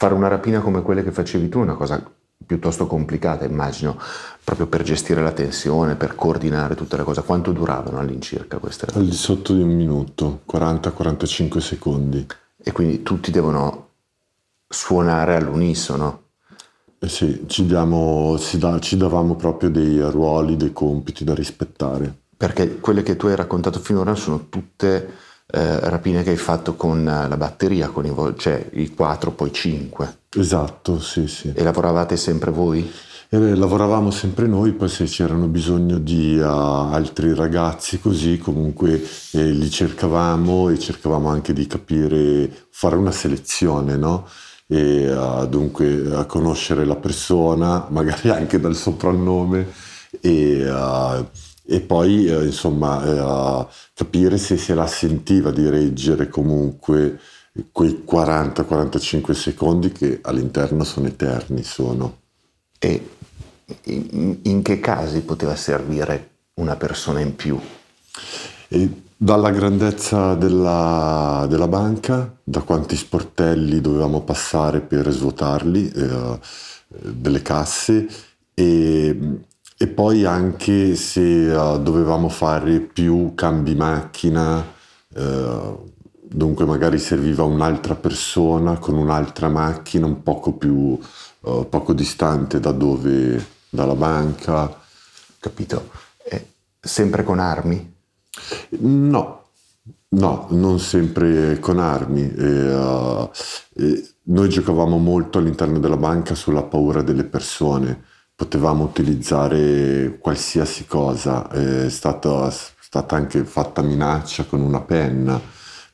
Fare una rapina come quelle che facevi tu è una cosa piuttosto complicata, immagino, proprio per gestire la tensione, per coordinare tutte le cose. Quanto duravano all'incirca queste rapine? Al di sotto di un minuto, 40-45 secondi. E quindi tutti devono suonare all'unisono? Eh sì, ci davamo proprio dei ruoli, dei compiti da rispettare. Perché quelle che tu hai raccontato finora sono tutte... rapine che hai fatto con la batteria, con i 4 poi 5. Esatto, sì, sì. E lavoravate sempre voi? Lavoravamo sempre noi, poi se c'erano bisogno di altri ragazzi così comunque li cercavamo, e cercavamo anche di capire, fare una selezione, no? E dunque a conoscere la persona, magari anche dal soprannome, e poi insomma capire se la sentiva di reggere comunque quei 40-45 secondi che all'interno sono eterni. E in che casi poteva servire una persona in più? E dalla grandezza della banca, da quanti sportelli dovevamo passare per svuotarli, delle casse, e poi anche se dovevamo fare più cambi macchina, dunque magari serviva un'altra persona con un'altra macchina un poco più poco distante dalla banca. Capito. Sempre con armi? No, non sempre con armi. Noi giocavamo molto all'interno della banca sulla paura delle persone. Potevamo utilizzare qualsiasi cosa, è stata anche fatta minaccia con una penna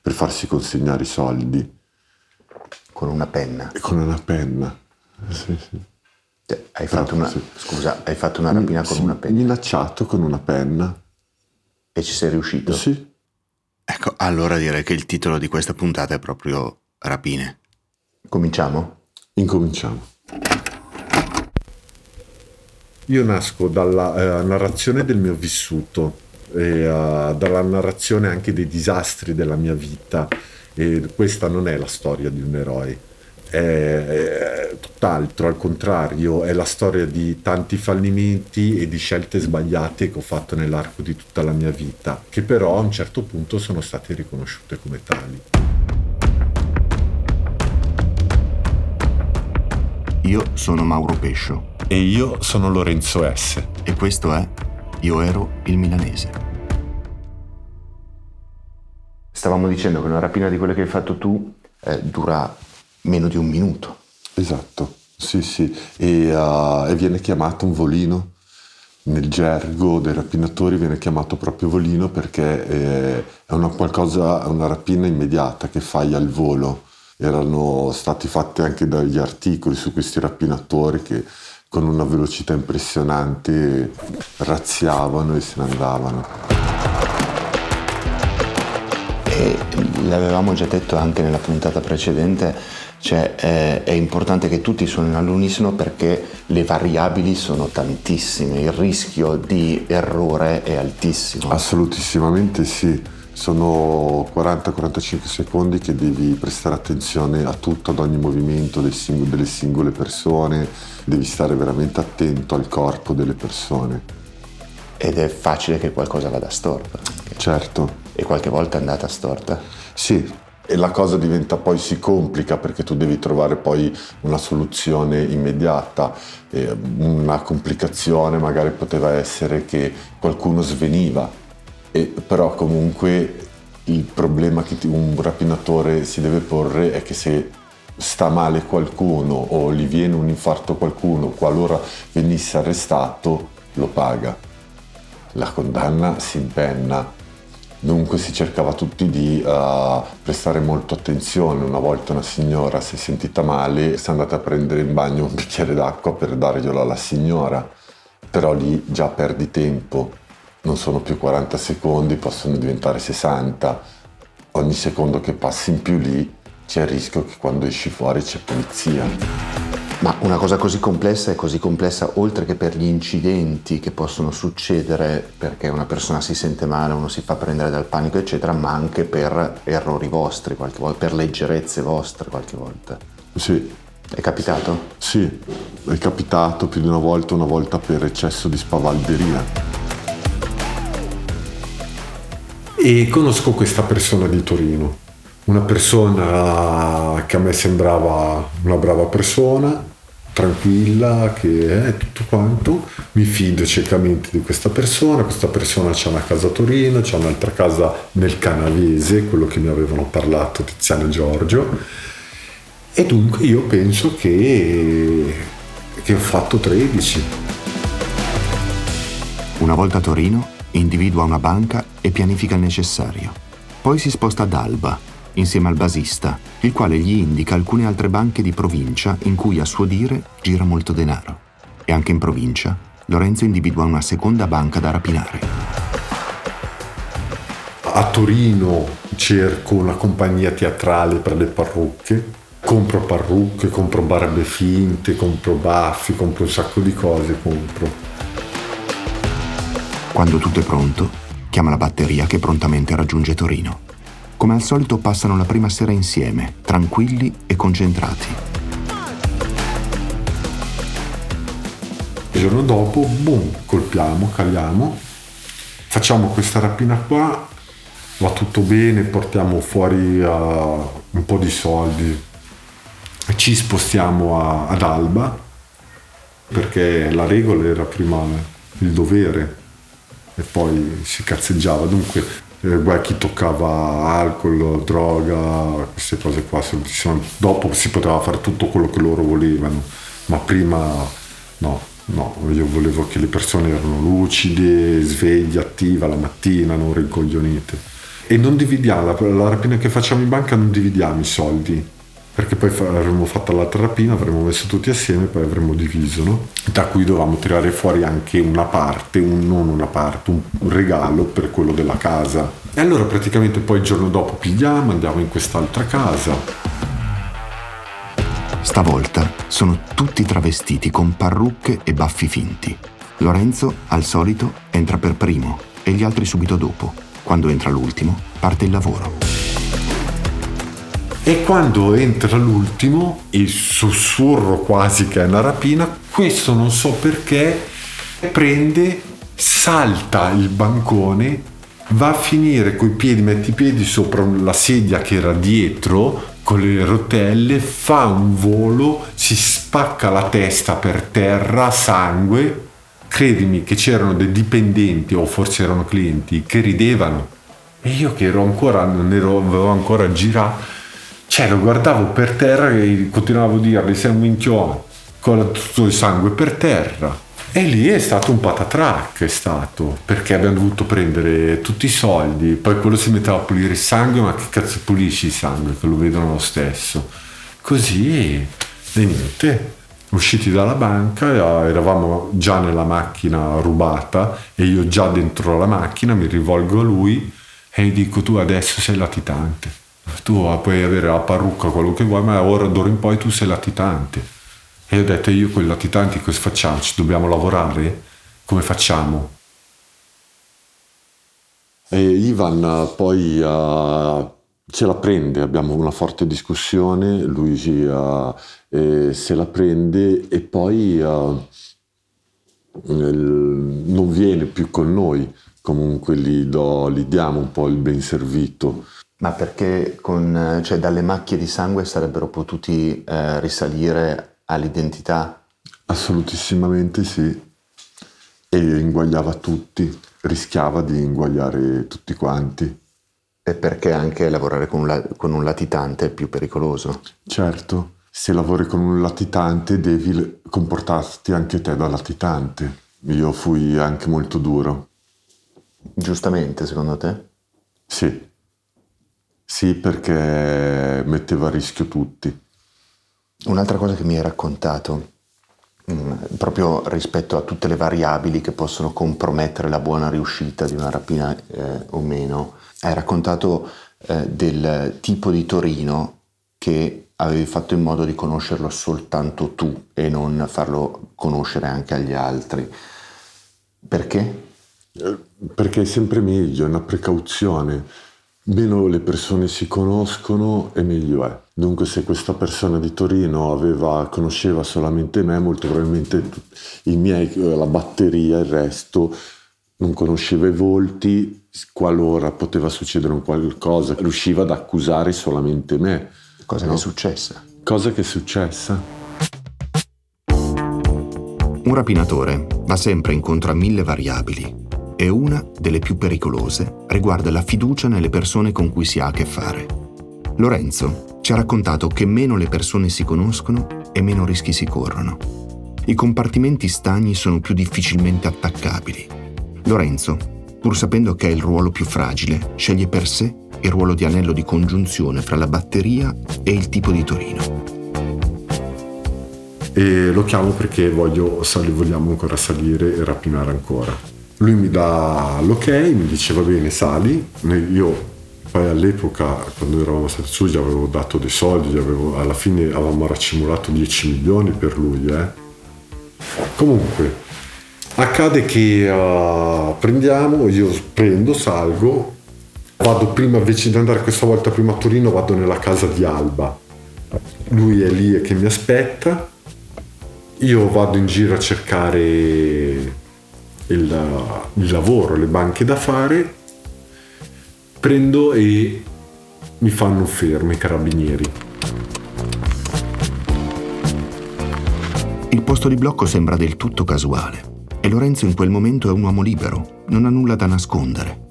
per farsi consegnare i soldi. Con una penna? Con una penna, sì, sì. Hai fatto una rapina con una penna? Minacciato con una penna. E ci sei riuscito? Sì. Ecco, allora direi che il titolo di questa puntata è proprio Rapine. Cominciamo? Incominciamo. Io nasco dalla narrazione del mio vissuto, dalla narrazione anche dei disastri della mia vita, e questa non è la storia di un eroe, è tutt'altro, al contrario, è la storia di tanti fallimenti e di scelte sbagliate che ho fatto nell'arco di tutta la mia vita, che però a un certo punto sono state riconosciute come tali. Io sono Mauro Pescio. E io sono Lorenzo S. E questo è Io Ero il Milanese. Stavamo dicendo che una rapina di quelle che hai fatto tu dura meno di un minuto. Esatto, sì, sì. E viene chiamato un volino. Nel gergo dei rapinatori viene chiamato proprio volino perché è una rapina immediata che fai al volo. Erano stati fatti anche dagli articoli su questi rapinatori che con una velocità impressionante razziavano e se ne andavano. E l'avevamo già detto anche nella puntata precedente, cioè è importante che tutti suonino all'unisono perché le variabili sono tantissime, il rischio di errore è altissimo. Assolutissimamente sì, sono 40-45 secondi che devi prestare attenzione a tutto, ad ogni movimento delle singole persone, devi stare veramente attento al corpo delle persone. Ed è facile che qualcosa vada storta. Certo. E qualche volta è andata storta? Sì, e la cosa diventa poi, si complica perché tu devi trovare poi una soluzione immediata. Una complicazione magari poteva essere che qualcuno sveniva. Però comunque il problema che un rapinatore si deve porre è che se sta male qualcuno o gli viene un infarto qualcuno, qualora venisse arrestato, lo paga. La condanna si impenna. Dunque si cercava tutti di prestare molto attenzione. Una volta una signora si è sentita male, si è andata a prendere in bagno un bicchiere d'acqua per darglielo alla signora, però lì già perdi tempo. Non sono più 40 secondi, possono diventare 60. Ogni secondo che passi in più lì c'è il rischio che quando esci fuori c'è polizia. Ma una cosa così complessa è così complessa oltre che per gli incidenti che possono succedere perché una persona si sente male, uno si fa prendere dal panico eccetera, ma anche per errori vostri qualche volta, per leggerezze vostre qualche volta. Sì, È capitato? Sì, è capitato più di una volta per eccesso di spavalderia. E conosco questa persona di Torino, una persona che a me sembrava una brava persona, tranquilla, che è tutto quanto. Mi fido ciecamente di questa persona c'ha una casa a Torino, c'ha un'altra casa nel Canavese, quello che mi avevano parlato Tiziano e Giorgio, e dunque io penso che ho fatto 13. Una volta a Torino individua una banca e pianifica il necessario. Poi si sposta ad Alba, insieme al basista, il quale gli indica alcune altre banche di provincia in cui, a suo dire, gira molto denaro. E anche in provincia, Lorenzo individua una seconda banca da rapinare. A Torino cerco una compagnia teatrale per le parrucche, compro barbe finte, compro baffi, compro un sacco di cose, Quando tutto è pronto, chiama la batteria che prontamente raggiunge Torino. Come al solito passano la prima sera insieme, tranquilli e concentrati. Il giorno dopo, boom, colpiamo, caliamo, facciamo questa rapina qua, va tutto bene, portiamo fuori un po' di soldi, ci spostiamo ad Alba, perché la regola era prima il dovere. E poi si cazzeggiava, dunque guai chi toccava alcol, droga, queste cose qua. Dopo si poteva fare tutto quello che loro volevano, ma prima no, io volevo che le persone erano lucide, sveglie, attive la mattina, non rincoglionite. E non dividiamo, la rapina che facciamo in banca non dividiamo i soldi, perché poi avremmo fatto l'altra rapina, avremmo messo tutti assieme e poi avremmo diviso, no? Da cui dovevamo tirare fuori anche una parte, un regalo per quello della casa. E allora praticamente poi il giorno dopo pigliamo, andiamo in quest'altra casa. Stavolta sono tutti travestiti con parrucche e baffi finti. Lorenzo, al solito, entra per primo e gli altri subito dopo. Quando entra l'ultimo, parte il lavoro. E quando entra l'ultimo, il sussurro quasi che è una rapina, questo non so perché, prende, salta il bancone, va a finire coi piedi, mette i piedi sopra la sedia che era dietro, con le rotelle, fa un volo, si spacca la testa per terra, sangue. Credimi che c'erano dei dipendenti, o forse erano clienti, che ridevano. E io che non avevo ancora girato, lo guardavo per terra e continuavo a dirgli sei un minchione, con tutto il sangue per terra. E lì è stato un patatrac, perché abbiamo dovuto prendere tutti i soldi, poi quello si metteva a pulire il sangue, ma che cazzo pulisci il sangue, che lo vedono lo stesso. Così, e niente, usciti dalla banca, eravamo già nella macchina rubata e io già dentro la macchina mi rivolgo a lui e gli dico tu adesso sei latitante. Tu puoi avere la parrucca, quello che vuoi, ma ora d'ora in poi tu sei latitante. E ho detto, io con i latitanti cosa facciamo? Ci dobbiamo lavorare? Come facciamo? E Ivan poi ce la prende, abbiamo una forte discussione, lui se la prende e poi non viene più con noi. Comunque gli diamo un po' il ben servito. Ma perché dalle macchie di sangue sarebbero potuti risalire all'identità? Assolutissimamente sì. E inguagliava tutti, rischiava di inguagliare tutti quanti. E perché anche lavorare con un latitante è più pericoloso? Certo, se lavori con un latitante devi comportarti anche te da latitante. Io fui anche molto duro. Giustamente, secondo te? Sì. Sì, perché metteva a rischio tutti. Un'altra cosa che mi hai raccontato, proprio rispetto a tutte le variabili che possono compromettere la buona riuscita di una rapina o meno, hai raccontato del tipo di Torino che avevi fatto in modo di conoscerlo soltanto tu e non farlo conoscere anche agli altri. Perché? Perché è sempre meglio, è una precauzione. Meno le persone si conoscono e meglio è. Dunque, se questa persona di Torino conosceva solamente me, molto probabilmente la batteria, il resto, non conosceva i volti. Qualora poteva succedere un qualcosa, riusciva ad accusare solamente me. Cosa, no? Che è successa? Cosa che è successa? Un rapinatore va sempre incontro a 1000 variabili e una delle più pericolose riguarda la fiducia nelle persone con cui si ha a che fare. Lorenzo ci ha raccontato che meno le persone si conoscono e meno rischi si corrono. I compartimenti stagni sono più difficilmente attaccabili. Lorenzo, pur sapendo che è il ruolo più fragile, sceglie per sé il ruolo di anello di congiunzione fra la batteria e il tipo di Torino. E lo chiamo perché vogliamo ancora salire e rapinare ancora. Lui mi dà l'ok, mi dice va bene, sali. Io poi all'epoca, quando eravamo stati su, gli avevo dato dei soldi, alla fine avevamo raccimolato 10 milioni per lui. Comunque, accade che io prendo, salgo, vado prima, invece di andare questa volta prima a Torino, vado nella casa di Alba. Lui è lì che mi aspetta, io vado in giro a cercare il lavoro, le banche da fare, prendo e mi fanno un fermo i carabinieri. Il posto di blocco sembra del tutto casuale e Lorenzo in quel momento è un uomo libero, non ha nulla da nascondere.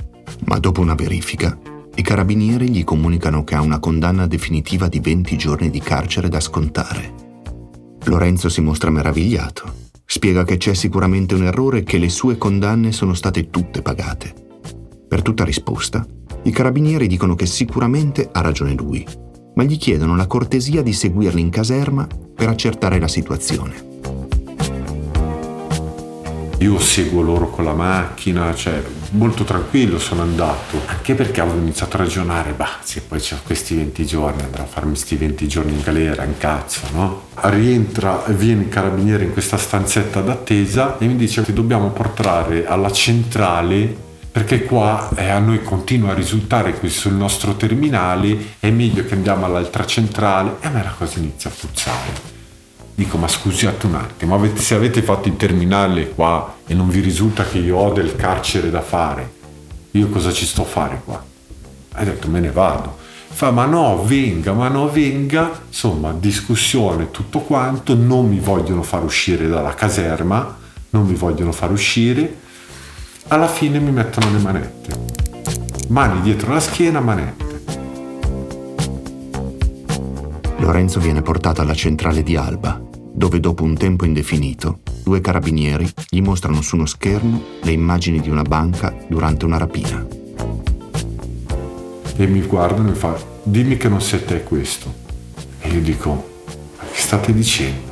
Ma dopo una verifica, i carabinieri gli comunicano che ha una condanna definitiva di 20 giorni di carcere da scontare. Lorenzo si mostra meravigliato. Spiega che c'è sicuramente un errore e che le sue condanne sono state tutte pagate. Per tutta risposta, i carabinieri dicono che sicuramente ha ragione lui, ma gli chiedono la cortesia di seguirli in caserma per accertare la situazione. Io seguo loro con la macchina, molto tranquillo sono andato, anche perché avevo iniziato a ragionare, se poi c'è questi 20 giorni, andrò a farmi sti 20 giorni in galera, un cazzo, no? Viene il carabiniere in questa stanzetta d'attesa e mi dice che dobbiamo portare alla centrale perché qua a noi continua a risultare qui sul nostro terminale, è meglio che andiamo all'altra centrale, e a me la cosa inizia a puzzare. Dico, ma scusate un attimo, se avete fatto il terminale qua e non vi risulta che io ho del carcere da fare, io cosa ci sto a fare qua? Ha detto, me ne vado. Fa, ma no, venga, insomma, discussione, tutto quanto, non mi vogliono far uscire dalla caserma, alla fine mi mettono le manette, mani dietro la schiena, manette. Lorenzo viene portato alla centrale di Alba, dove dopo un tempo indefinito, 2 carabinieri gli mostrano su uno schermo le immagini di una banca durante una rapina. E mi guardano e mi fa, dimmi che non sei te questo. E io dico, ma che state dicendo?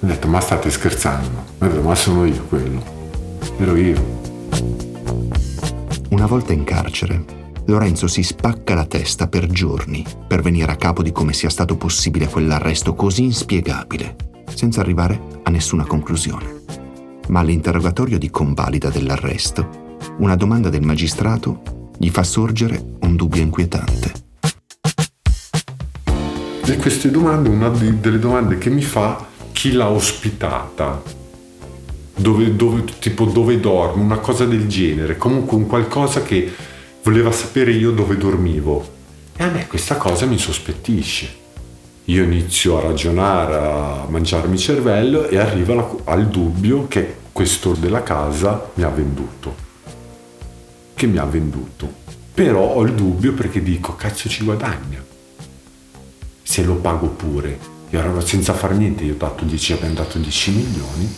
Ho detto, ma state scherzando? Ho detto, ma sono io quello. Ero io. Una volta in carcere, Lorenzo si spacca la testa per giorni per venire a capo di come sia stato possibile quell'arresto così inspiegabile, senza arrivare a nessuna conclusione. Ma all'interrogatorio di convalida dell'arresto, una domanda del magistrato gli fa sorgere un dubbio inquietante. E queste domande, una delle domande che mi fa, chi l'ha ospitata? Dove dormo? Una cosa del genere. Comunque un qualcosa che voleva sapere io dove dormivo, e a me questa cosa mi sospettisce. Io inizio a ragionare, a mangiarmi il cervello, e arrivo al dubbio che questo della casa mi ha venduto. Però ho il dubbio perché dico, cazzo, ci guadagna se lo pago pure. Io ero senza far niente, io ho dato 10, abbiamo dato 10 milioni.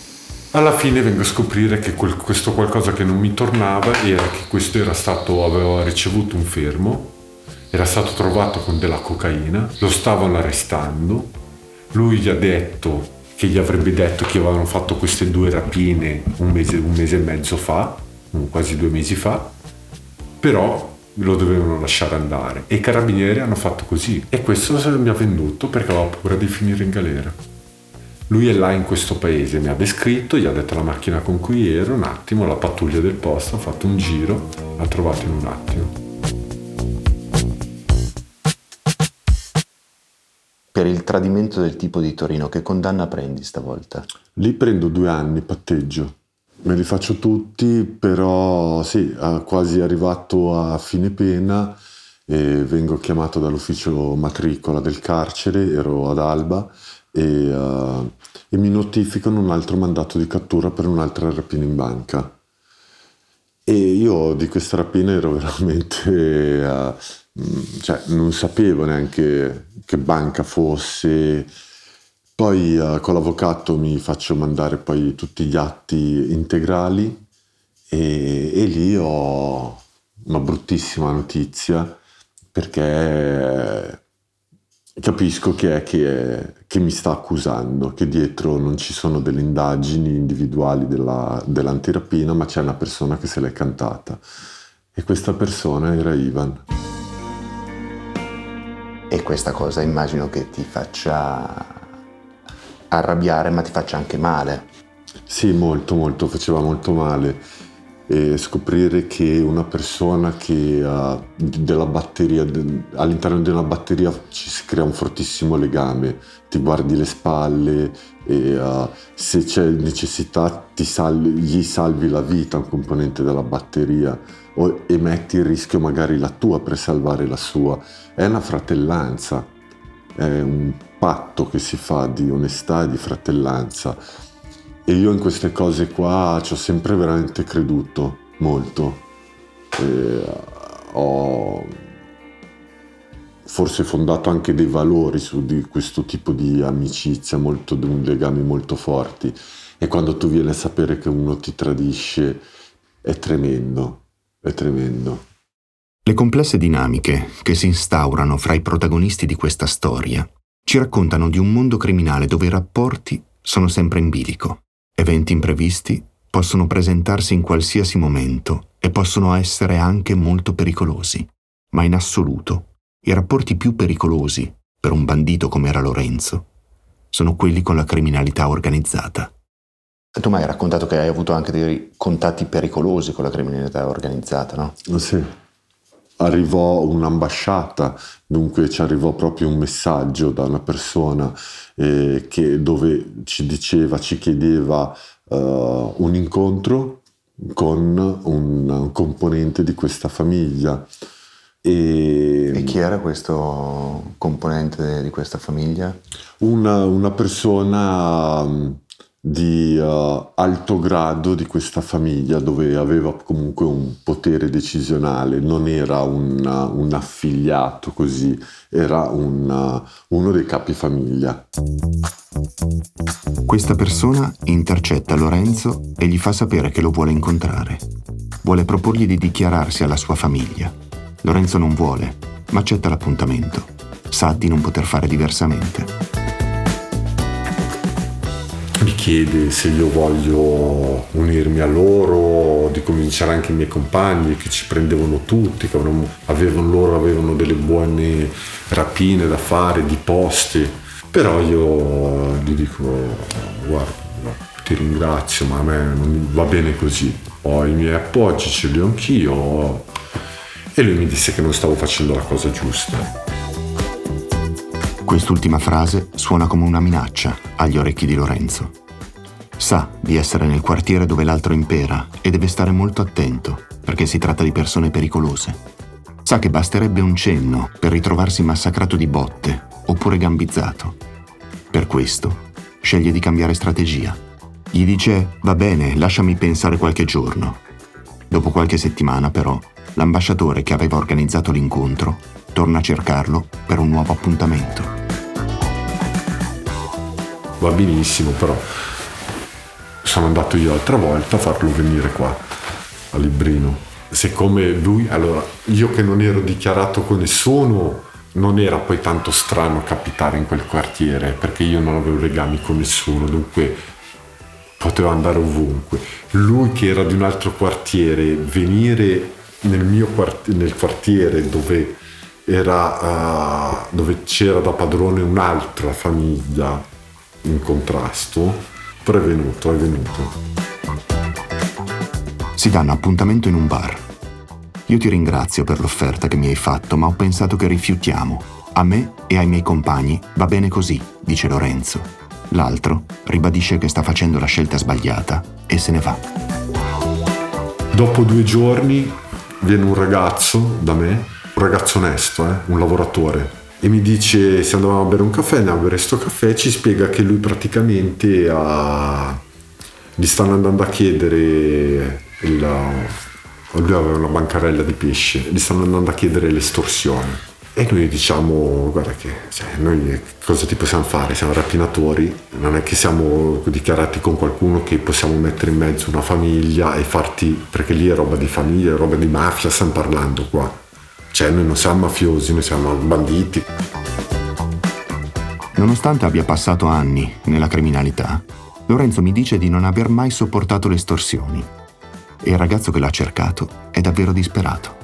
Alla fine vengo a scoprire che questo qualcosa che non mi tornava era che questo aveva ricevuto un fermo, era stato trovato con della cocaina, lo stavano arrestando, lui gli ha detto che gli avrebbe detto che avevano fatto queste 2 rapine quasi 2 mesi fa, però lo dovevano lasciare andare e i carabinieri hanno fatto così, e questo mi ha venduto perché aveva paura di finire in galera. Lui è là in questo paese, mi ha descritto, gli ha detto la macchina con cui ero, un attimo, la pattuglia del posto, ha fatto un giro, l'ha trovato in un attimo. per il tradimento del tipo di Torino. Che condanna prendi stavolta? Lì prendo 2 anni, patteggio. Me li faccio tutti, però sì, quasi arrivato a fine pena vengo chiamato dall'ufficio matricola del carcere, ero ad Alba, e mi notificano un altro mandato di cattura per un'altra rapina in banca. E io di questa rapina ero veramente... cioè non sapevo neanche che banca fosse. Poi con l'avvocato mi faccio mandare poi tutti gli atti integrali e lì ho una bruttissima notizia, perché capisco che mi sta accusando, che dietro non ci sono delle indagini individuali dell'antirapina, ma c'è una persona che se l'è cantata, e questa persona era Ivan. E questa cosa immagino che ti faccia arrabbiare, ma ti faccia anche male. Sì, molto, molto, faceva molto male. E scoprire che una persona che della batteria, all'interno di una batteria ci si crea un fortissimo legame, ti guardi le spalle e se c'è necessità gli salvi la vita a un componente della batteria, e metti in rischio magari la tua per salvare la sua. È una fratellanza, è un patto che si fa di onestà e di fratellanza, e io in queste cose qua ci ho sempre veramente creduto molto, e ho forse fondato anche dei valori su di questo tipo di amicizia, molto, legami molto forti, e quando tu vieni a sapere che uno ti tradisce è tremendo, è tremendo. Le complesse dinamiche che si instaurano fra i protagonisti di questa storia ci raccontano di un mondo criminale dove i rapporti sono sempre in bilico. Eventi imprevisti possono presentarsi in qualsiasi momento e possono essere anche molto pericolosi, ma in assoluto i rapporti più pericolosi per un bandito come era Lorenzo sono quelli con la criminalità organizzata. Tu mi hai raccontato che hai avuto anche dei contatti pericolosi con la criminalità organizzata, no? Sì. Arrivò un'ambasciata, dunque ci arrivò proprio un messaggio da una persona che dove ci chiedeva un incontro con un componente di questa famiglia. E chi era questo componente di questa famiglia? Una persona di alto grado di questa famiglia, dove aveva comunque un potere decisionale, non era un affiliato così, era uno dei capi famiglia. Questa persona intercetta Lorenzo e gli fa sapere che lo vuole incontrare. Vuole proporgli di dichiararsi alla sua famiglia. Lorenzo non vuole, ma accetta l'appuntamento. Sa di non poter fare diversamente. Mi chiede se io voglio unirmi a loro, di cominciare anche i miei compagni, che ci prendevano tutti, che avevano delle buone rapine da fare, di posti. Però io gli dico: guarda, ti ringrazio, ma a me non va bene così, ho i miei appoggi, ce li ho anch'io. E lui mi disse che non stavo facendo la cosa giusta. Quest'ultima frase suona come una minaccia agli orecchi di Lorenzo. Sa di essere nel quartiere dove l'altro impera e deve stare molto attento, perché si tratta di persone pericolose. Sa che basterebbe un cenno per ritrovarsi massacrato di botte oppure gambizzato. Per questo sceglie di cambiare strategia. Gli dice: va bene, lasciami pensare qualche giorno. Dopo qualche settimana, però, l'ambasciatore che aveva organizzato l'incontro torna a cercarlo per un nuovo appuntamento. Va benissimo, però sono andato io l'altra volta a farlo venire qua a Librino. Siccome lui, allora, io che non ero dichiarato con nessuno, non era poi tanto strano capitare in quel quartiere, perché io non avevo legami con nessuno, dunque potevo andare ovunque. Lui che era di un altro quartiere, venire nel quartiere dove era dove c'era da padrone un'altra famiglia in contrasto, però è venuto. Si danno appuntamento in un bar. Io ti ringrazio per l'offerta che mi hai fatto, ma ho pensato che rifiutiamo, A me e ai miei compagni va bene così, dice Lorenzo. L'altro ribadisce che sta facendo la scelta sbagliata e se ne va. Dopo 2 giorni viene un ragazzo da me, un ragazzo onesto, un lavoratore, e mi dice se andavamo a bere un caffè, andiamo a bere sto caffè, ci spiega che lui praticamente gli stanno andando a chiedere, lui aveva una bancarella di pesce, gli stanno andando a chiedere l'estorsione. E noi diciamo, guarda che noi cosa ti possiamo fare? Siamo rapinatori, non è che siamo dichiarati con qualcuno che possiamo mettere in mezzo una famiglia e farti, perché lì è roba di famiglia, è roba di mafia, stiamo parlando qua. Noi non siamo mafiosi, noi siamo banditi. Nonostante abbia passato anni nella criminalità, Lorenzo mi dice di non aver mai sopportato le estorsioni. E il ragazzo che l'ha cercato è davvero disperato.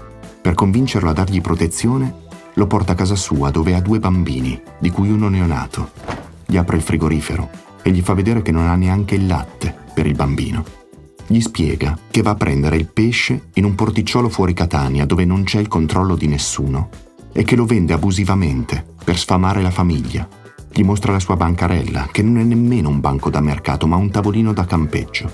Per convincerlo a dargli protezione, lo porta a casa sua dove ha 2 bambini, di cui uno neonato. Gli apre il frigorifero e gli fa vedere che non ha neanche il latte per il bambino. Gli spiega che va a prendere il pesce in un porticciolo fuori Catania dove non c'è il controllo di nessuno e che lo vende abusivamente per sfamare la famiglia. Gli mostra la sua bancarella, che non è nemmeno un banco da mercato ma un tavolino da campeggio.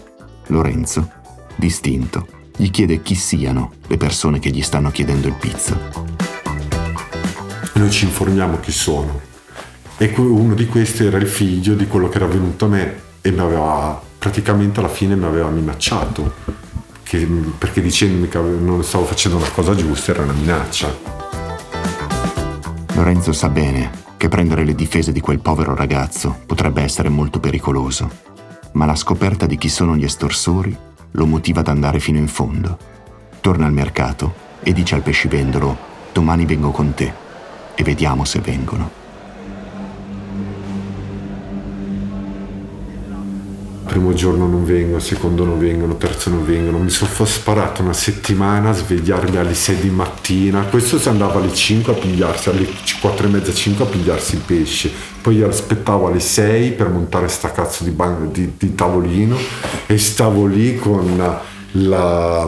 Lorenzo, distinto, gli chiede chi siano le persone che gli stanno chiedendo il pizzo. Noi ci informiamo chi sono e uno di questi era il figlio di quello che era venuto a me e mi aveva praticamente alla fine mi aveva minacciato perché dicendomi che non stavo facendo una cosa giusta era una minaccia. Lorenzo sa bene che prendere le difese di quel povero ragazzo potrebbe essere molto pericoloso, ma la scoperta di chi sono gli estorsori lo motiva ad andare fino in fondo. Torna al mercato e dice al pescivendolo: domani vengo con te e vediamo se vengono. Primo giorno non vengo, secondo non vengono, terzo non vengono. Mi sono sparato 1 settimana a svegliarmi alle 6 di mattina. Questo si andava alle 5 a pigliarsi, alle 4:30, 5 a pigliarsi il pesce. Poi io aspettavo alle 6 per montare sta cazzo di tavolino e stavo lì con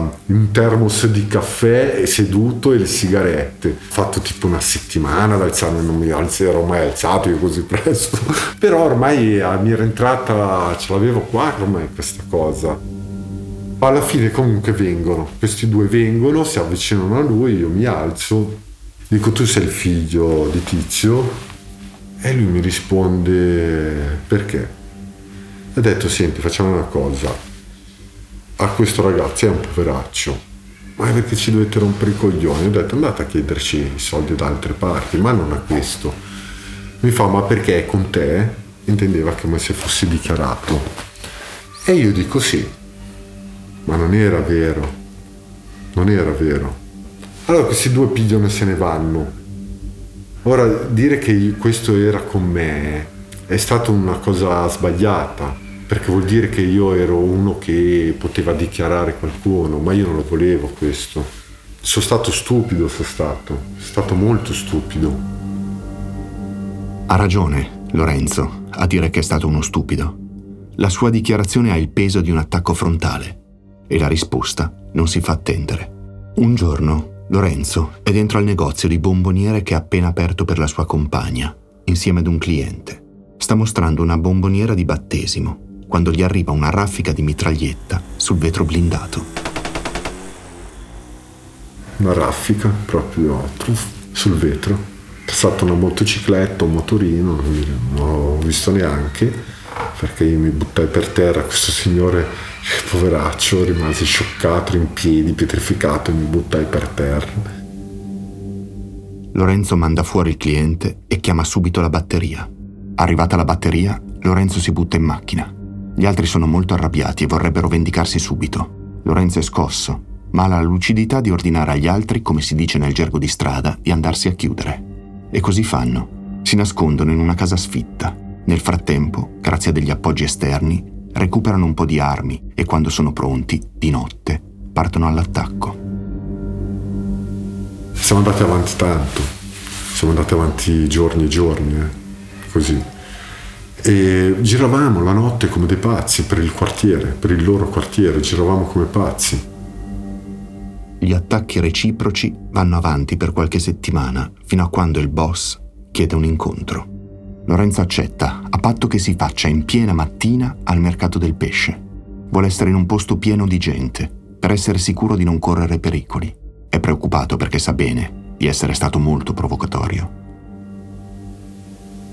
un termos di caffè seduto e le sigarette. Ho fatto tipo 1 settimana ad alzarmi, non mi ero mai alzato io così presto, però ormai mi era entrata, ce l'avevo qua ormai questa cosa. Alla fine comunque vengono, questi 2 vengono, si avvicinano a lui, io mi alzo, dico: tu sei il figlio di Tizio? E lui mi risponde: perché? E ho detto: senti, facciamo una cosa, a questo ragazzo è un poveraccio, ma è perché ci dovete rompere i coglioni. Ho detto: andate a chiederci i soldi da altre parti, ma non a questo. Mi fa: ma perché è con te? Intendeva come se fosse dichiarato. E io dico sì, ma non era vero. Allora questi 2 pigliano e se ne vanno. Ora, dire che questo era con me è stata una cosa sbagliata, perché vuol dire che io ero uno che poteva dichiarare qualcuno, ma io non lo volevo questo. Sono stato molto stupido. Ha ragione Lorenzo a dire che è stato uno stupido. La sua dichiarazione ha il peso di un attacco frontale e la risposta non si fa attendere. Un giorno Lorenzo è dentro al negozio di bomboniere che ha appena aperto per la sua compagna, insieme ad un cliente. Sta mostrando una bomboniera di battesimo quando gli arriva una raffica di mitraglietta sul vetro blindato. Una raffica proprio sul vetro. È stata una motocicletta, un motorino, non l'ho visto neanche, perché io mi buttai per terra. Questo signore, poveraccio, rimase scioccato, in piedi, pietrificato, e mi buttai per terra. Lorenzo manda fuori il cliente e chiama subito la batteria. Arrivata la batteria, Lorenzo si butta in macchina. Gli altri sono molto arrabbiati e vorrebbero vendicarsi subito. Lorenzo è scosso, ma ha la lucidità di ordinare agli altri, come si dice nel gergo di strada, di andarsi a chiudere. E così fanno. Si nascondono in una casa sfitta. Nel frattempo, grazie a degli appoggi esterni, recuperano un po' di armi e quando sono pronti, di notte, partono all'attacco. Siamo andati avanti tanto. Siamo andati avanti giorni e giorni, così. E giravamo la notte come dei pazzi per il quartiere, per il loro quartiere, giravamo come pazzi. Gli attacchi reciproci vanno avanti per qualche settimana, fino a quando il boss chiede un incontro. Lorenzo accetta, a patto che si faccia in piena mattina al mercato del pesce. Vuole essere in un posto pieno di gente, per essere sicuro di non correre pericoli. È preoccupato perché sa bene di essere stato molto provocatorio.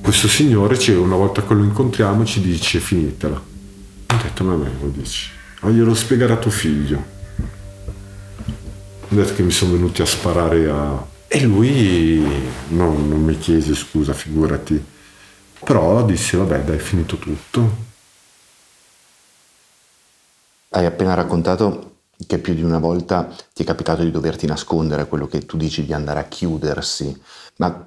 Questo signore, una volta che lo incontriamo, ci dice: finitela. Ho detto: ma a me lo dici? Glielo spiegare a tuo figlio. Ho detto che mi sono venuti a sparare a... E lui non mi chiese scusa, figurati. Però disse: vabbè, dai, è finito tutto. Hai appena raccontato che più di una volta ti è capitato di doverti nascondere, quello che tu dici di andare a chiudersi. Ma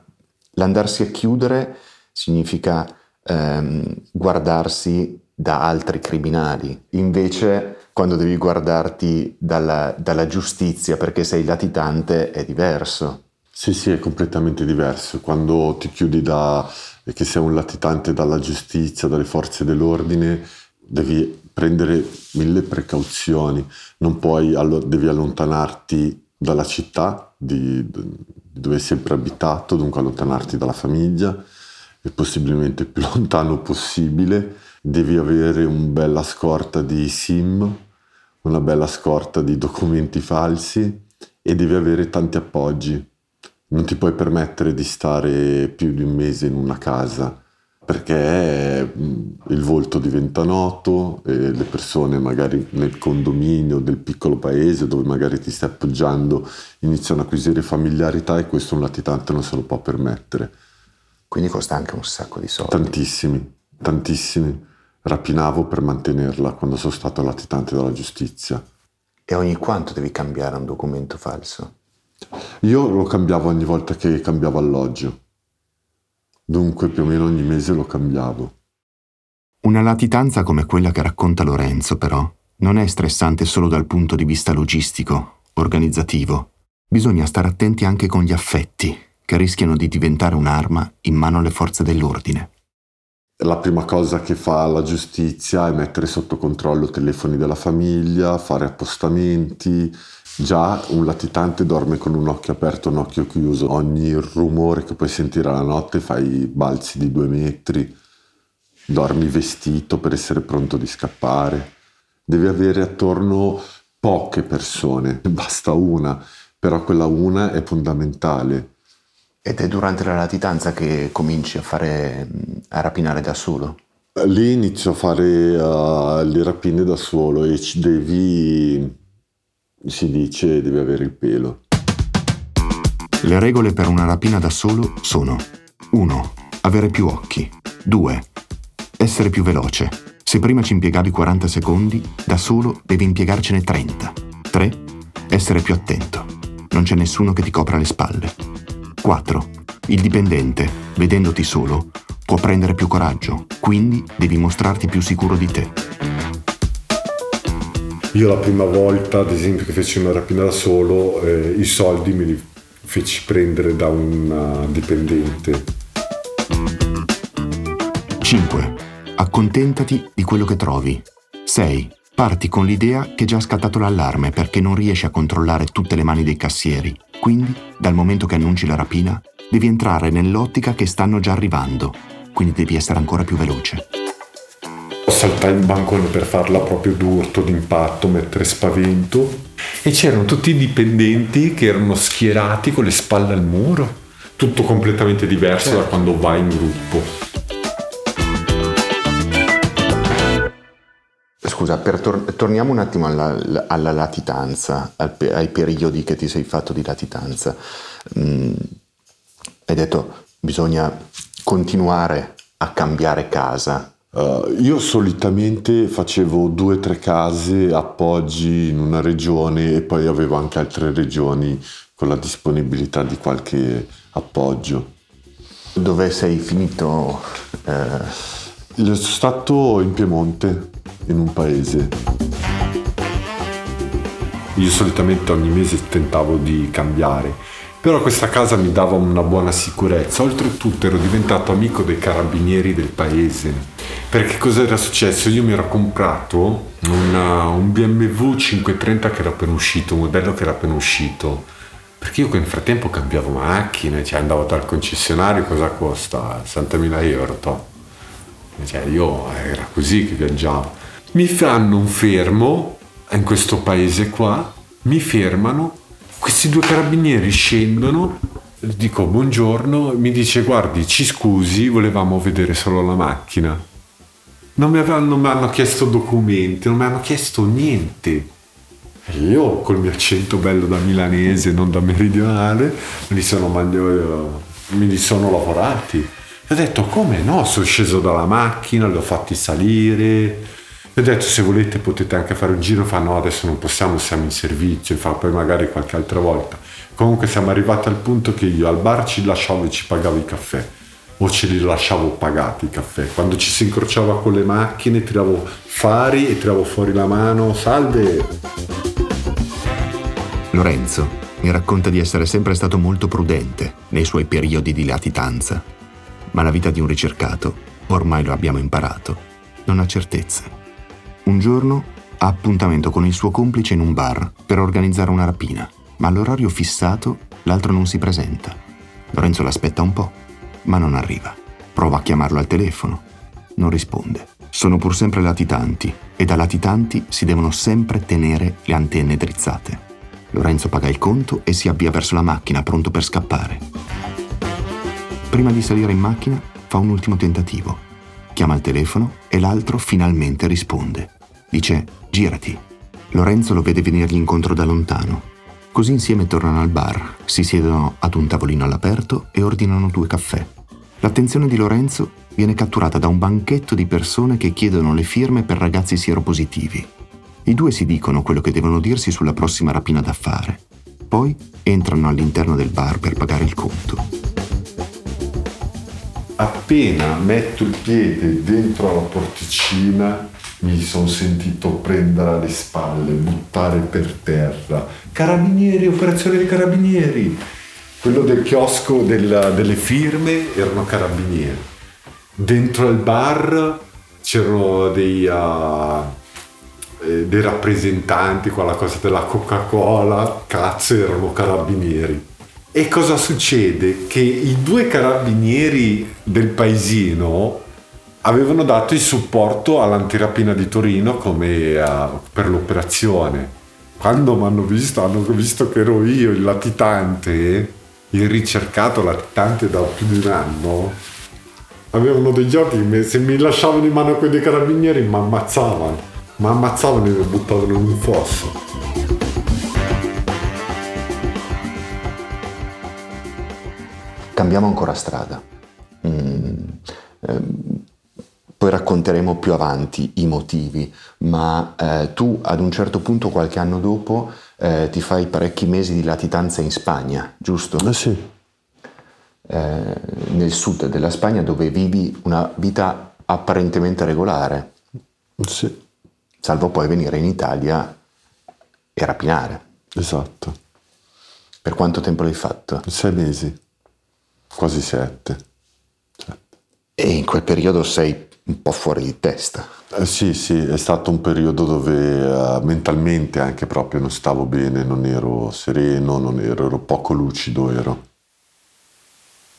l'andarsi a chiudere significa guardarsi da altri criminali. Invece, quando devi guardarti dalla giustizia perché sei latitante, è diverso. Sì, è completamente diverso. Quando ti chiudi che sei un latitante dalla giustizia, dalle forze dell'ordine, devi prendere mille precauzioni. Non puoi, devi allontanarti dalla città dove hai sempre abitato, dunque allontanarti dalla famiglia e possibilmente più lontano possibile. Devi avere una bella scorta di SIM, una bella scorta di documenti falsi e devi avere tanti appoggi. Non ti puoi permettere di stare più di un mese in una casa perché il volto diventa noto e le persone magari nel condominio del piccolo paese dove magari ti stai appoggiando iniziano a acquisire familiarità e questo un latitante non se lo può permettere. Quindi costa anche un sacco di soldi. Tantissimi. Rapinavo per mantenerla quando sono stato latitante dalla giustizia. E ogni quanto devi cambiare un documento falso? Io lo cambiavo ogni volta che cambiavo alloggio. Dunque più o meno ogni mese lo cambiavo. Una latitanza come quella che racconta Lorenzo, però, non è stressante solo dal punto di vista logistico, organizzativo. Bisogna stare attenti anche con gli affetti, che rischiano di diventare un'arma in mano alle forze dell'ordine. La prima cosa che fa la giustizia è mettere sotto controllo telefoni della famiglia, fare appostamenti. Già un latitante dorme con un occhio aperto e un occhio chiuso. Ogni rumore che puoi sentire alla notte fai balzi di 2 metri, dormi vestito per essere pronto di scappare. Devi avere attorno poche persone, basta una, però quella una è fondamentale. Ed è durante la latitanza che cominci a rapinare da solo? Lì inizio a fare le rapine da solo e devi avere il pelo. Le regole per una rapina da solo sono: 1. Avere più occhi. 2. Essere più veloce. Se prima ci impiegavi 40 secondi, da solo devi impiegarcene 30. 3. Essere più attento. Non c'è nessuno che ti copra le spalle. 4. Il dipendente, vedendoti solo, può prendere più coraggio, quindi devi mostrarti più sicuro di te. Io la prima volta, ad esempio, che feci una rapina da solo, i soldi me li feci prendere da un dipendente. 5. Accontentati di quello che trovi. 6. Parti con l'idea che è già scattato l'allarme perché non riesci a controllare tutte le mani dei cassieri. Quindi, dal momento che annunci la rapina, devi entrare nell'ottica che stanno già arrivando. Quindi devi essere ancora più veloce. Saltai in bancone per farla proprio d'urto, d'impatto, mettere spavento. E c'erano tutti i dipendenti che erano schierati con le spalle al muro. Tutto completamente diverso Da quando vai in gruppo. Scusa, torniamo un attimo alla latitanza, ai periodi che ti sei fatto di latitanza. Hai detto bisogna continuare a cambiare casa. Io solitamente facevo 2 o 3 case, appoggi in una regione e poi avevo anche altre regioni con la disponibilità di qualche appoggio. Dove sei finito? Sono stato in Piemonte, in un paese. Io solitamente ogni mese tentavo di cambiare, però questa casa mi dava una buona sicurezza. Oltretutto ero diventato amico dei carabinieri del paese. Perché cosa era successo? Io mi ero comprato un BMW 530 che era appena uscito, un modello che era appena uscito, perché io nel frattempo cambiavo macchine, cioè andavo dal concessionario, cosa costa? 60.000 euro, top. Cioè io era così che viaggiavo. Mi fanno un fermo in questo paese qua, mi fermano, questi due carabinieri scendono, dico buongiorno, mi dice guardi ci scusi, volevamo vedere solo la macchina. Non mi hanno chiesto documenti, non mi hanno chiesto niente. Io col mio accento bello da milanese, non da meridionale, me li sono lavorati. E ho detto come no, sono sceso dalla macchina, li ho fatti salire. E ho detto se volete potete anche fare un giro, fa no adesso non possiamo, siamo in servizio, fa poi magari qualche altra volta. Comunque siamo arrivati al punto che io al bar ci lasciavo e ci pagavo i caffè, o ce li lasciavo pagati i caffè. Quando ci si incrociava con le macchine tiravo fari e tiravo fuori la mano, salve! Lorenzo mi racconta di essere sempre stato molto prudente nei suoi periodi di latitanza, ma la vita di un ricercato, ormai lo abbiamo imparato, non ha certezze. Un giorno ha appuntamento con il suo complice in un bar per organizzare una rapina, ma all'orario fissato l'altro non si presenta. Lorenzo l'aspetta un po', ma non arriva. Prova a chiamarlo al telefono, non risponde. Sono pur sempre latitanti e da latitanti si devono sempre tenere le antenne drizzate. Lorenzo paga il conto e si avvia verso la macchina, pronto per scappare. Prima di salire in macchina fa un ultimo tentativo. Chiama il telefono e l'altro finalmente risponde. Dice «Girati». Lorenzo lo vede venirgli incontro da lontano. Così insieme tornano al bar, si siedono ad un tavolino all'aperto e ordinano 2 caffè. L'attenzione di Lorenzo viene catturata da un banchetto di persone che chiedono le firme per ragazzi sieropositivi. I 2 si dicono quello che devono dirsi sulla prossima rapina da fare. Poi entrano all'interno del bar per pagare il conto. Appena metto il piede dentro la porticina, mi sono sentito prendere alle spalle, buttare per terra. Carabinieri, operazione dei carabinieri! Quello del chiosco delle firme erano carabinieri. Dentro il bar c'erano dei rappresentanti con la cosa della Coca-Cola, cazzo, erano carabinieri. E cosa succede? Che i 2 carabinieri del paesino avevano dato il supporto all'antirapina di Torino come per l'operazione. Quando mi hanno visto che ero io il latitante, il ricercato latitante da più di un anno, avevano degli occhi che se mi lasciavano in mano quei 2 carabinieri mi ammazzavano. Ma ammazzavano e mi buttavano in un fosso. Cambiamo ancora strada. Poi racconteremo più avanti i motivi, ma tu ad un certo punto, qualche anno dopo, ti fai parecchi mesi di latitanza in Spagna, giusto? Sì. Nel sud della Spagna, dove vivi una vita apparentemente regolare. Sì. Salvo poi venire in Italia e rapinare. Esatto. Per quanto tempo l'hai fatto? 6 mesi, quasi 7. E in quel periodo sei un po' fuori di testa. Sì, è stato un periodo dove mentalmente anche proprio non stavo bene, non ero sereno, ero poco lucido.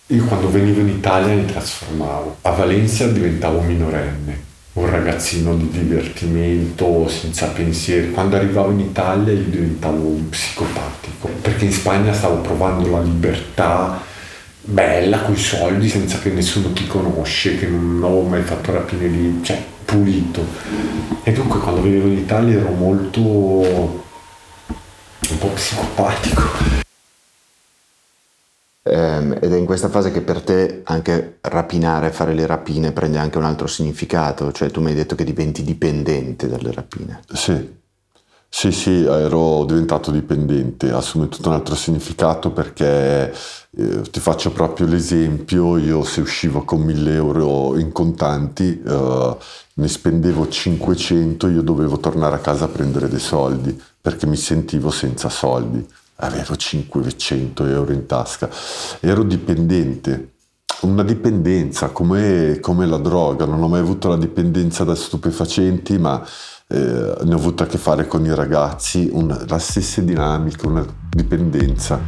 Io quando venivo in Italia mi trasformavo. A Valencia diventavo minorenne. Un ragazzino di divertimento, senza pensieri. Quando arrivavo in Italia io diventavo un psicopatico, perché in Spagna stavo provando la libertà bella, coi soldi, senza che nessuno ti conosce, che non avevo mai fatto rapine lì, cioè pulito. E dunque quando venivo in Italia ero molto un po' psicopatico. Ed è in questa fase che per te anche rapinare, fare le rapine prende anche un altro significato, cioè tu mi hai detto che diventi dipendente dalle rapine. Sì, ero diventato dipendente, assume tutto un altro significato perché ti faccio proprio l'esempio, io se uscivo con 1.000 euro in contanti ne spendevo 500, io dovevo tornare a casa a prendere dei soldi perché mi sentivo senza soldi. Avevo 500 euro in tasca, ero dipendente, una dipendenza come la droga, non ho mai avuto la dipendenza da stupefacenti, ma ne ho avuto a che fare con i ragazzi, la stessa dinamica, una dipendenza.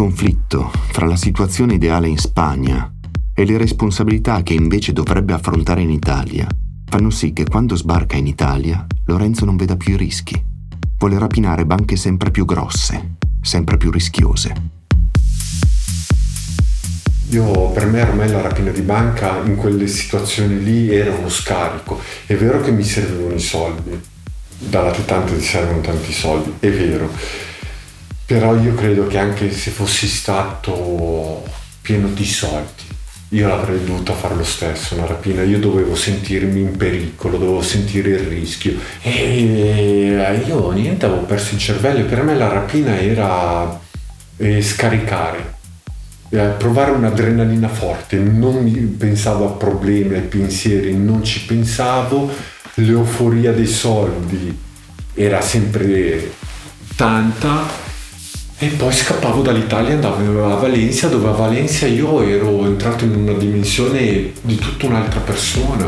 conflitto fra la situazione ideale in Spagna e le responsabilità che invece dovrebbe affrontare in Italia fanno sì che quando sbarca in Italia Lorenzo non veda più i rischi. Vuole rapinare banche sempre più grosse, sempre più rischiose. Per me ormai la rapina di banca in quelle situazioni lì era uno scarico. È vero che mi servivano i soldi, dalla titante ti servono tanti soldi, è vero. Però io credo che anche se fossi stato pieno di soldi, io l'avrei dovuta fare lo stesso, una rapina. Io dovevo sentirmi in pericolo, dovevo sentire il rischio. E io niente, avevo perso il cervello. Per me la rapina era scaricare. Provare un'adrenalina forte, non pensavo a problemi, ai pensieri, non ci pensavo, l'euforia dei soldi era sempre tanta e poi scappavo dall'Italia, andavo a Valencia, dove a Valencia io ero entrato in una dimensione di tutta un'altra persona.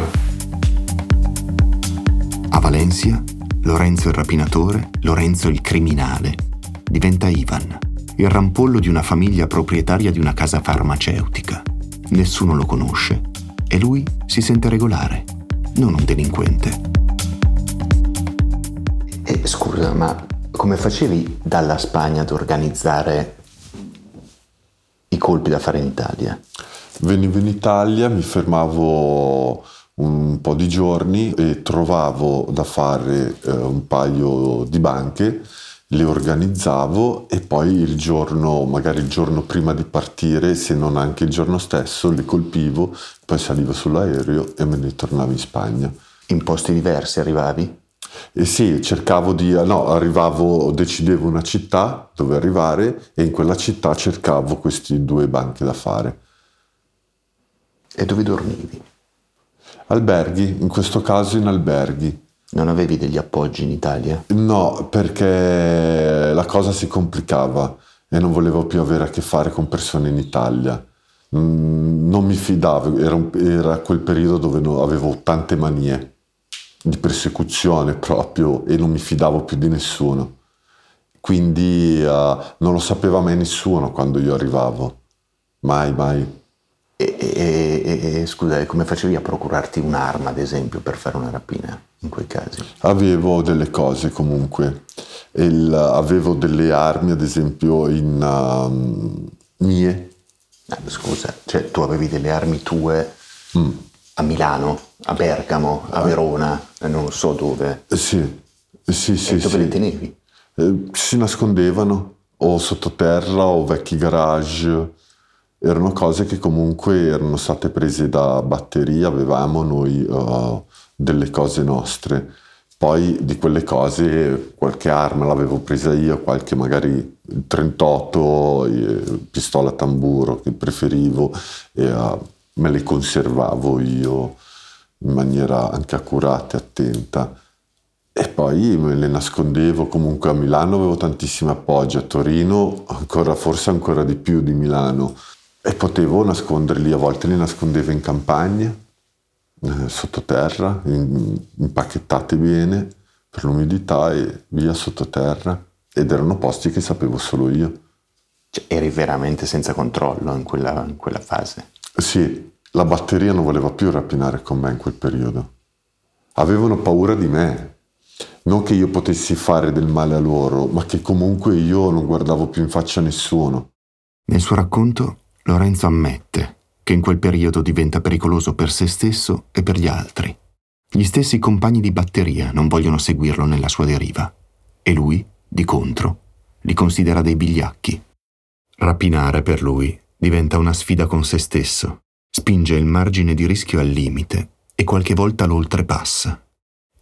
A Valencia, Lorenzo il rapinatore, Lorenzo il criminale, diventa Ivan. Il rampollo di una famiglia proprietaria di una casa farmaceutica. Nessuno lo conosce e lui si sente regolare, non un delinquente. Scusa, ma come facevi dalla Spagna ad organizzare i colpi da fare in Italia? Venivo in Italia, mi fermavo un po' di giorni e trovavo da fare un paio di banche. Le organizzavo e poi il giorno, magari il giorno prima di partire, se non anche il giorno stesso, le colpivo, poi salivo sull'aereo e me ne tornavo in Spagna. In posti diversi arrivavi? Sì, decidevo una città dove arrivare e in quella città cercavo questi due banche da fare. E dove dormivi? Alberghi, in questo caso in alberghi. Non avevi degli appoggi in Italia? No, perché la cosa si complicava e non volevo più avere a che fare con persone in Italia. Non mi fidavo, era quel periodo dove avevo tante manie di persecuzione proprio e non mi fidavo più di nessuno. Quindi non lo sapeva mai nessuno quando io arrivavo. Mai, mai. Scusa, come facevi a procurarti un'arma, ad esempio, per fare una rapina in quei casi? Avevo delle cose comunque. Avevo delle armi, ad esempio, mie. Scusa, cioè tu avevi delle armi tue a Milano, a Bergamo, a Verona, non so dove. Sì. E dove le tenevi? Si nascondevano, o sottoterra, o vecchi garage. Erano cose che comunque erano state prese da batteria, avevamo noi delle cose nostre. Poi di quelle cose qualche arma l'avevo presa io, qualche magari 38, pistola tamburo che preferivo, e me le conservavo io in maniera anche accurata e attenta. E poi me le nascondevo, comunque a Milano avevo tantissimi appoggi, a Torino forse ancora di più di Milano. E potevo nasconderli, a volte li nascondevo in campagne, sottoterra, impacchettate bene per l'umidità e via sottoterra. Ed erano posti che sapevo solo io. Cioè, eri veramente senza controllo in quella fase? Sì, la batteria non voleva più rapinare con me in quel periodo. Avevano paura di me. Non che io potessi fare del male a loro, ma che comunque io non guardavo più in faccia a nessuno. Nel suo racconto Lorenzo ammette che in quel periodo diventa pericoloso per se stesso e per gli altri. Gli stessi compagni di batteria non vogliono seguirlo nella sua deriva e lui, di contro, li considera dei vigliacchi. Rapinare per lui diventa una sfida con se stesso, spinge il margine di rischio al limite e qualche volta lo oltrepassa.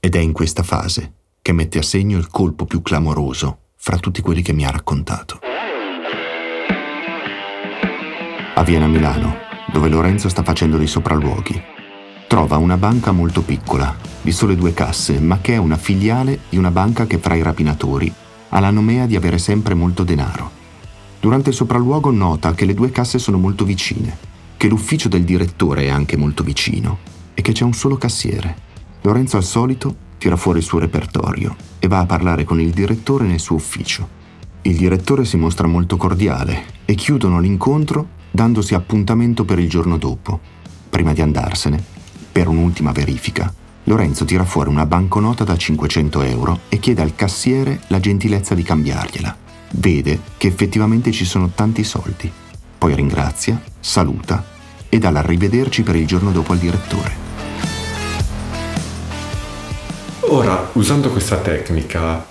Ed è in questa fase che mette a segno il colpo più clamoroso fra tutti quelli che mi ha raccontato. Avviene a Milano, dove Lorenzo sta facendo dei sopralluoghi. Trova una banca molto piccola, di sole 2 casse, ma che è una filiale di una banca che fra i rapinatori ha la nomea di avere sempre molto denaro. Durante il sopralluogo nota che le 2 casse sono molto vicine, che l'ufficio del direttore è anche molto vicino e che c'è un solo cassiere. Lorenzo, al solito, tira fuori il suo repertorio e va a parlare con il direttore nel suo ufficio. Il direttore si mostra molto cordiale e chiudono l'incontro dandosi appuntamento per il giorno dopo. Prima di andarsene, per un'ultima verifica, Lorenzo tira fuori una banconota da 500 euro e chiede al cassiere la gentilezza di cambiargliela. Vede che effettivamente ci sono tanti soldi. Poi ringrazia, saluta e dà l'arrivederci per il giorno dopo al direttore. Ora, usando questa tecnica,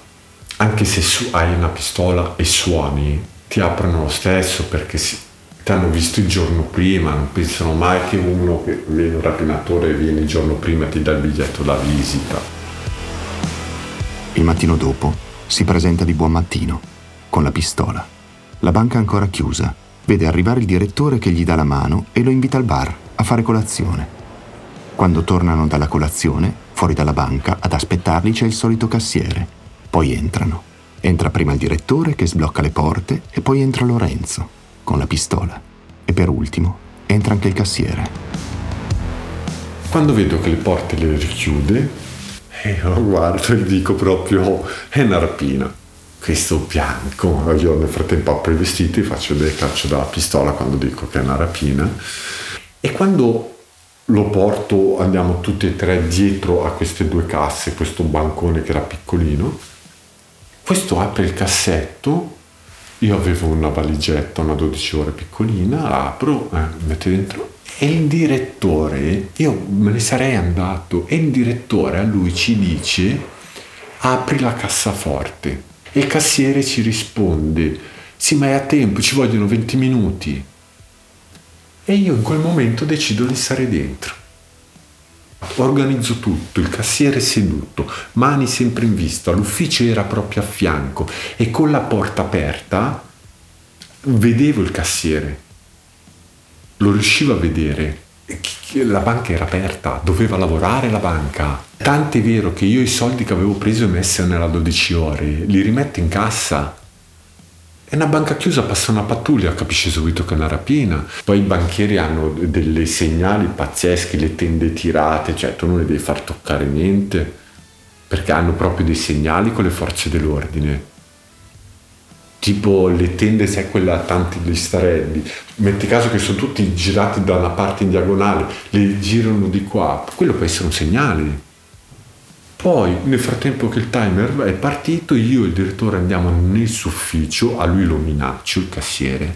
anche se hai una pistola e suoni, ti aprono lo stesso perché ti hanno visto il giorno prima, non pensano mai che uno che viene un rapinatore viene il giorno prima e ti dà il biglietto da visita. Il mattino dopo si presenta di buon mattino, con la pistola. La banca è ancora chiusa, vede arrivare il direttore che gli dà la mano e lo invita al bar a fare colazione. Quando tornano dalla colazione, fuori dalla banca, ad aspettarli c'è il solito cassiere. Poi entrano. Entra prima il direttore che sblocca le porte e poi entra Lorenzo, con la pistola. E per ultimo entra anche il cassiere. Quando vedo che le porte le richiude, io guardo e dico proprio, è una rapina. Questo bianco, io nel frattempo apro i vestiti, faccio del calcio dalla pistola quando dico che è una rapina. E quando lo porto, andiamo tutti e tre dietro a queste due casse, questo bancone che era piccolino, questo apre il cassetto, io avevo una valigetta, una 12 ore piccolina, la apro, mette dentro, e il direttore, io me ne sarei andato, e il direttore a lui ci dice, apri la cassaforte, e il cassiere ci risponde, sì ma è a tempo, ci vogliono 20 minuti, e io in quel momento decido di stare dentro. Organizzo tutto, il cassiere seduto, mani sempre in vista, l'ufficio era proprio a fianco e con la porta aperta vedevo il cassiere, lo riuscivo a vedere, la banca era aperta, doveva lavorare la banca, tant'è vero che io i soldi che avevo preso e messo nella 12 ore li rimetto in cassa. È una banca chiusa, passa una pattuglia, capisce subito che è una rapina. Poi i banchieri hanno dei segnali pazzeschi, le tende tirate, cioè tu non le devi far toccare niente, perché hanno proprio dei segnali con le forze dell'ordine. Tipo le tende, sai quella, tanti gli starelli, metti caso che sono tutti girati da una parte in diagonale, li girano di qua, quello può essere un segnale. Poi nel frattempo che il timer è partito io e il direttore andiamo nel suo ufficio, a lui lo minaccio, il cassiere,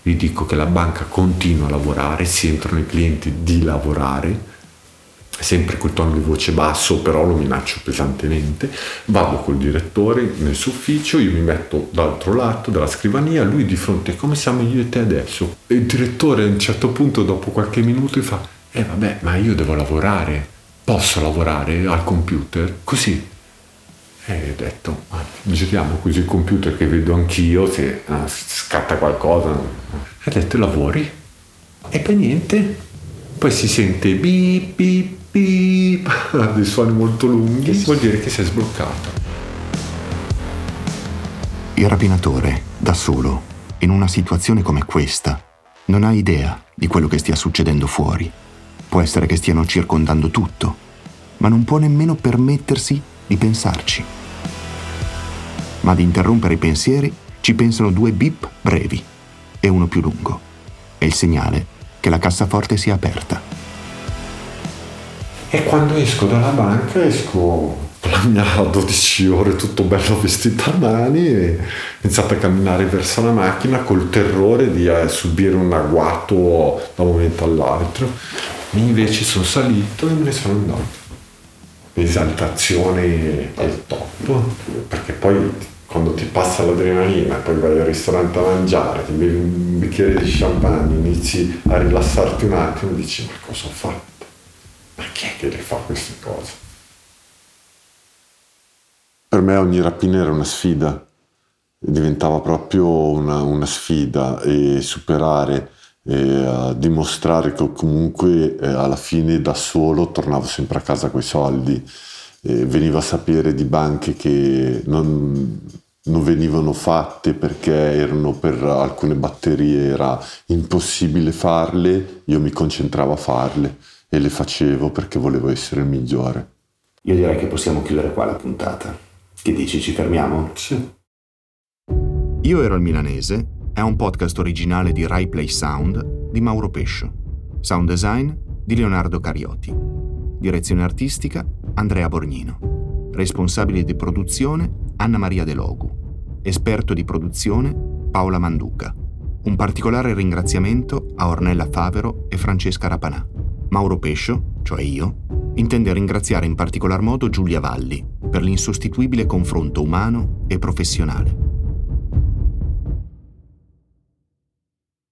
gli dico che la banca continua a lavorare, si entrano i clienti di lavorare, sempre col tono di voce basso però lo minaccio pesantemente, vado col direttore nel suo ufficio, io mi metto dall'altro lato della scrivania, lui di fronte come siamo io e te adesso, e il direttore a un certo punto dopo qualche minuto fa vabbè ma io devo lavorare. Posso lavorare al computer? Così. E ho detto, giriamo così il computer che vedo anch'io, se scatta qualcosa. E ho detto, lavori. E poi niente. Poi si sente bip, bip, bip, dei suoni molto lunghi. Vuol dire che si è sbloccato. Il rapinatore, da solo, in una situazione come questa, non ha idea di quello che stia succedendo fuori. Può essere che stiano circondando tutto, ma non può nemmeno permettersi di pensarci. Ma ad interrompere i pensieri ci pensano due bip brevi e uno più lungo. È il segnale che la cassaforte sia aperta. E quando esco dalla banca, esco la mia 12 ore tutto bello vestito a mani e iniziato a camminare verso la macchina col terrore di subire un agguato da un momento all'altro. Invece sono salito e me ne sono andato. Esaltazione al top, perché poi quando ti passa l'adrenalina, poi vai al ristorante a mangiare, ti bevi un bicchiere di champagne, inizi a rilassarti un attimo e dici ma cosa ho fatto? Ma chi è che le fa queste cose? Per me ogni rapina era una sfida, diventava proprio una sfida e superare e dimostrare che comunque alla fine da solo tornavo sempre a casa coi soldi, venivo a sapere di banche che non venivano fatte perché erano per alcune batterie era impossibile farle, io mi concentravo a farle e le facevo perché volevo essere il migliore. Io direi che possiamo chiudere qua la puntata, che dici, ci fermiamo? Sì. Io ero il Milanese è un podcast originale di Rai Play Sound di Mauro Pescio. Sound design di Leonardo Cariotti. Direzione artistica Andrea Borgnino. Responsabile di produzione Anna Maria De Logu. Esperto di produzione Paola Manduca. Un particolare ringraziamento a Ornella Favero e Francesca Rapanà. Mauro Pescio, cioè io, intende ringraziare in particolar modo Giulia Valli per l'insostituibile confronto umano e professionale.